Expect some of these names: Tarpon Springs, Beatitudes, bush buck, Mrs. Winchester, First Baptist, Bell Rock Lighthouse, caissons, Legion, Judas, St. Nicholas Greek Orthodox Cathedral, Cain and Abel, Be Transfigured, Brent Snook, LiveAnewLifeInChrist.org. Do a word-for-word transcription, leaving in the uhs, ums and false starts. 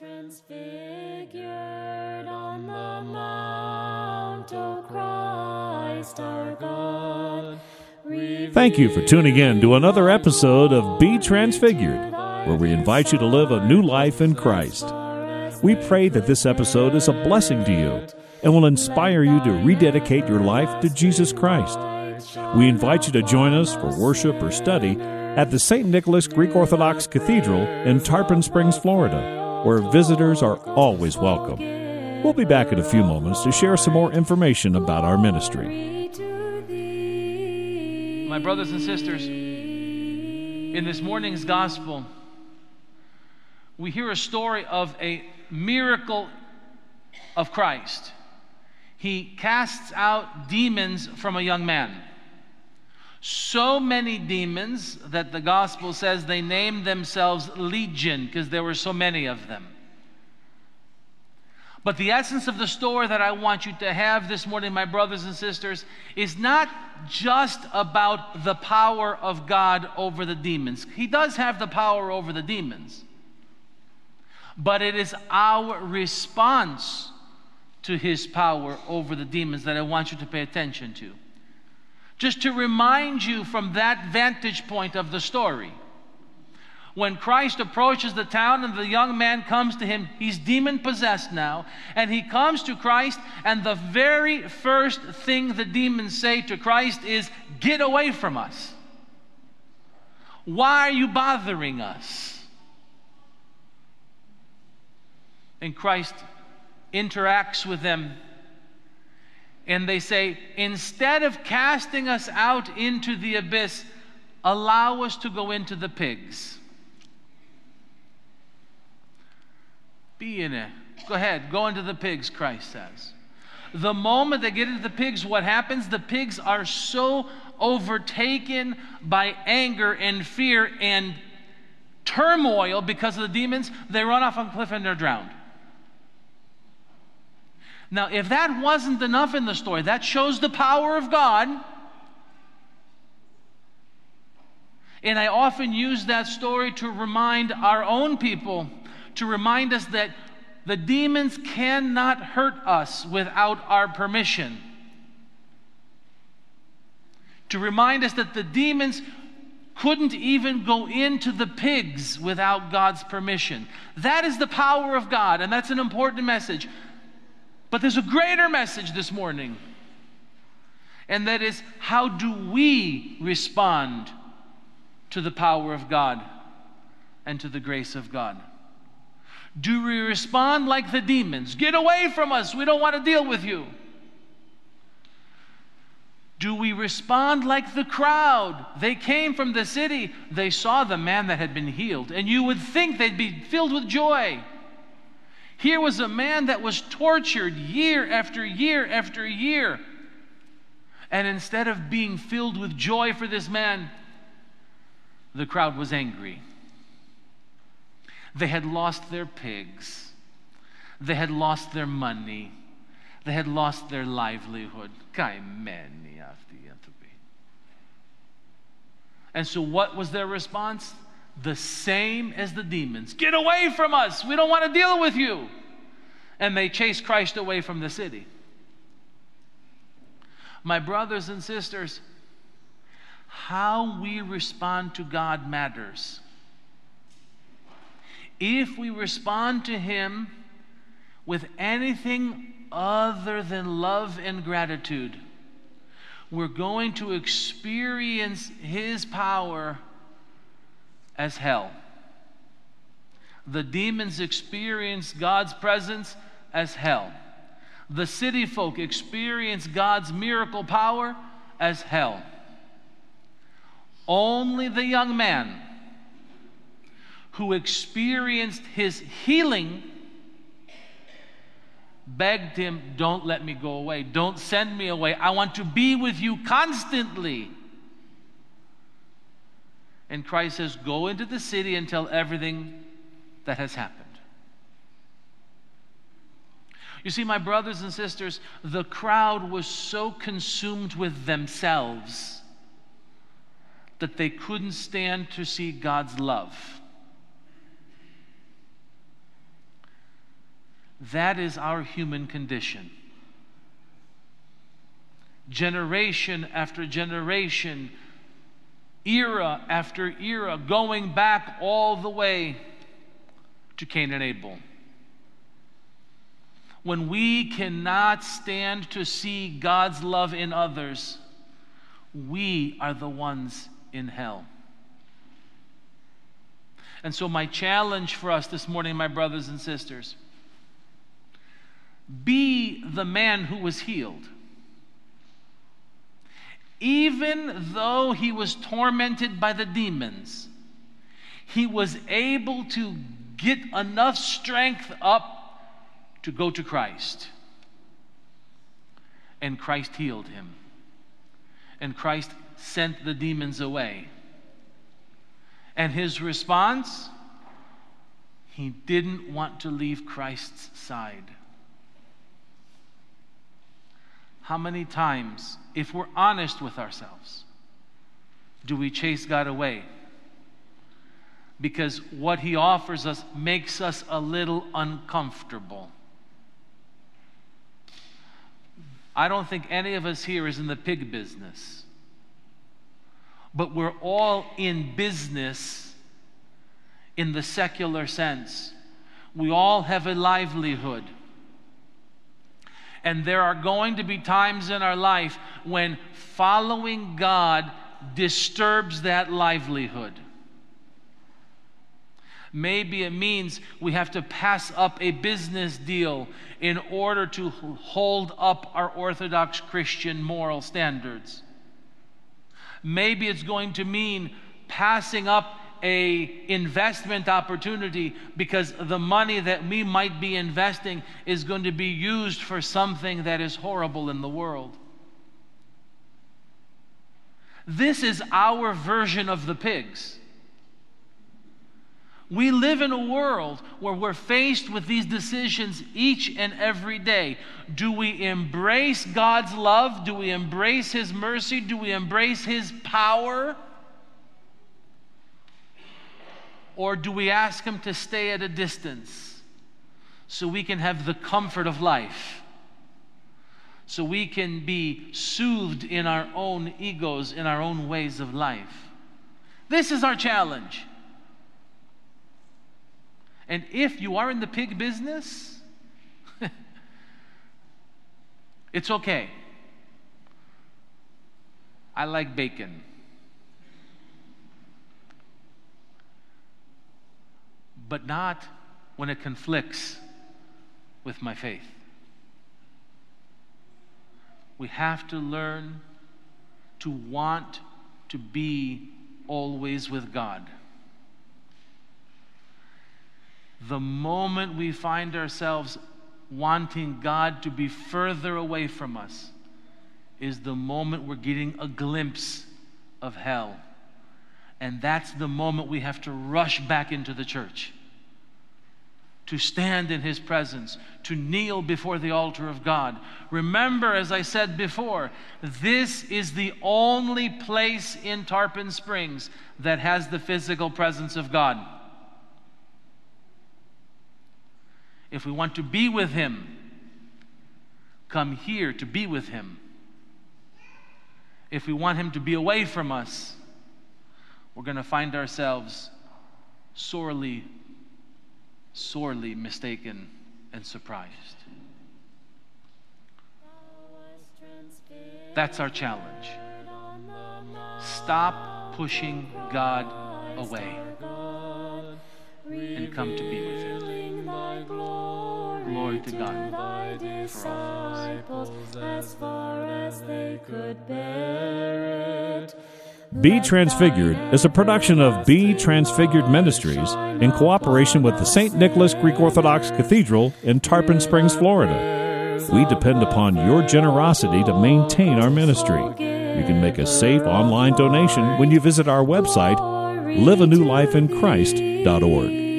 transfigured on the mount, O Christ our God. Thank you for tuning in to another episode of Be Transfigured, where we invite you to live a new life in Christ. We pray that this episode is a blessing to you and will inspire you to rededicate your life to Jesus Christ. We invite you to join us for worship or study at the Saint Nicholas Greek Orthodox Cathedral in Tarpon Springs, Florida, where visitors are always welcome. We'll be back in a few moments to share some more information about our ministry. My brothers and sisters, in this morning's gospel, we hear a story of a miracle of Christ. He casts out demons from a young man. So many demons that the gospel says they named themselves Legion because there were so many of them. But the essence of the story that I want you to have this morning, my brothers and sisters, is not just about the power of God over the demons. He does have the power over the demons. But it is our response to his power over the demons that I want you to pay attention to. Just to remind you from that vantage point of the story. When Christ approaches the town and the young man comes to him, he's demon-possessed now, and he comes to Christ, and the very first thing the demons say to Christ is, "Get away from us. Why are you bothering us?" And Christ interacts with them. And they say, instead of casting us out into the abyss, allow us to go into the pigs. Be in it. Go ahead, go into the pigs, Christ says. The moment they get into the pigs, what happens? The pigs are so overtaken by anger and fear and turmoil because of the demons, they run off a cliff and they're drowned. Now, if that wasn't enough in the story, that shows the power of God. And I often use that story to remind our own people, to remind us that the demons cannot hurt us without our permission. To remind us that the demons couldn't even go into the pigs without God's permission. That is the power of God, and that's an important message. But there's a greater message this morning, and that is, how do we respond to the power of God and to the grace of God? Do we respond like the demons? Get away from us, we don't want to deal with you. Do we respond like the crowd? They came from the city, they saw the man that had been healed, and you would think they'd be filled with joy. Here was a man that was tortured year after year after year. And instead of being filled with joy for this man, the crowd was angry. They had lost their pigs. They had lost their money. They had lost their livelihood. And so what was their response? The same as the demons. Get away from us! We don't want to deal with you! And they chase Christ away from the city. My brothers and sisters, how we respond to God matters. If we respond to him with anything other than love and gratitude, we're going to experience his power as hell. The demons experience God's presence as hell. The city folk experience God's miracle power as hell. Only the young man who experienced his healing begged him, "Don't let me go away. Don't send me away. I want to be with you constantly." And Christ says, "Go into the city and tell everything that has happened." You see, my brothers and sisters, the crowd was so consumed with themselves that they couldn't stand to see God's love. That is our human condition. Generation after generation, era after era, going back all the way to Cain and Abel. When we cannot stand to see God's love in others, we are the ones in hell. And so my challenge for us this morning, my brothers and sisters, be the man who was healed. Even though he was tormented by the demons, he was able to get enough strength up to go to Christ. And Christ healed him. And Christ sent the demons away. And his response? He didn't want to leave Christ's side. How many times, if we're honest with ourselves, do we chase God away? Because what he offers us makes us a little uncomfortable. I don't think any of us here is in the pig business. But we're all in business in the secular sense. We all have a livelihood. And there are going to be times in our life when following God disturbs that livelihood. Maybe it means we have to pass up a business deal in order to hold up our Orthodox Christian moral standards. Maybe it's going to mean passing up an investment opportunity because the money that we might be investing is going to be used for something that is horrible in the world. This is our version of the pigs. We live in a world where we're faced with these decisions each and every day. Do we embrace God's love? Do we embrace his mercy? Do we embrace his power? Or do we ask him to stay at a distance so we can have the comfort of life? So we can be soothed in our own egos, in our own ways of life. This is our challenge. And if you are in the pig business, it's okay. I like bacon. But not when it conflicts with my faith. We have to learn to want to be always with God. The moment we find ourselves wanting God to be further away from us is the moment we're getting a glimpse of hell. And that's the moment we have to rush back into the church, to stand in his presence, to kneel before the altar of God. Remember, as I said before, this is the only place in Tarpon Springs that has the physical presence of God. If we want to be with him, come here to be with him. If we want him to be away from us, we're going to find ourselves sorely, sorely mistaken and surprised. That's our challenge. Stop pushing God away and come to be with him. Glory to God, thy disciples, as far as they could bear it. Be Transfigured is a production of Be Transfigured Ministries in cooperation with the Saint Nicholas Greek Orthodox Cathedral in Tarpon Springs, Florida. We depend upon your generosity to maintain our ministry. You can make a safe online donation when you visit our website, live a new life in Christ dot org.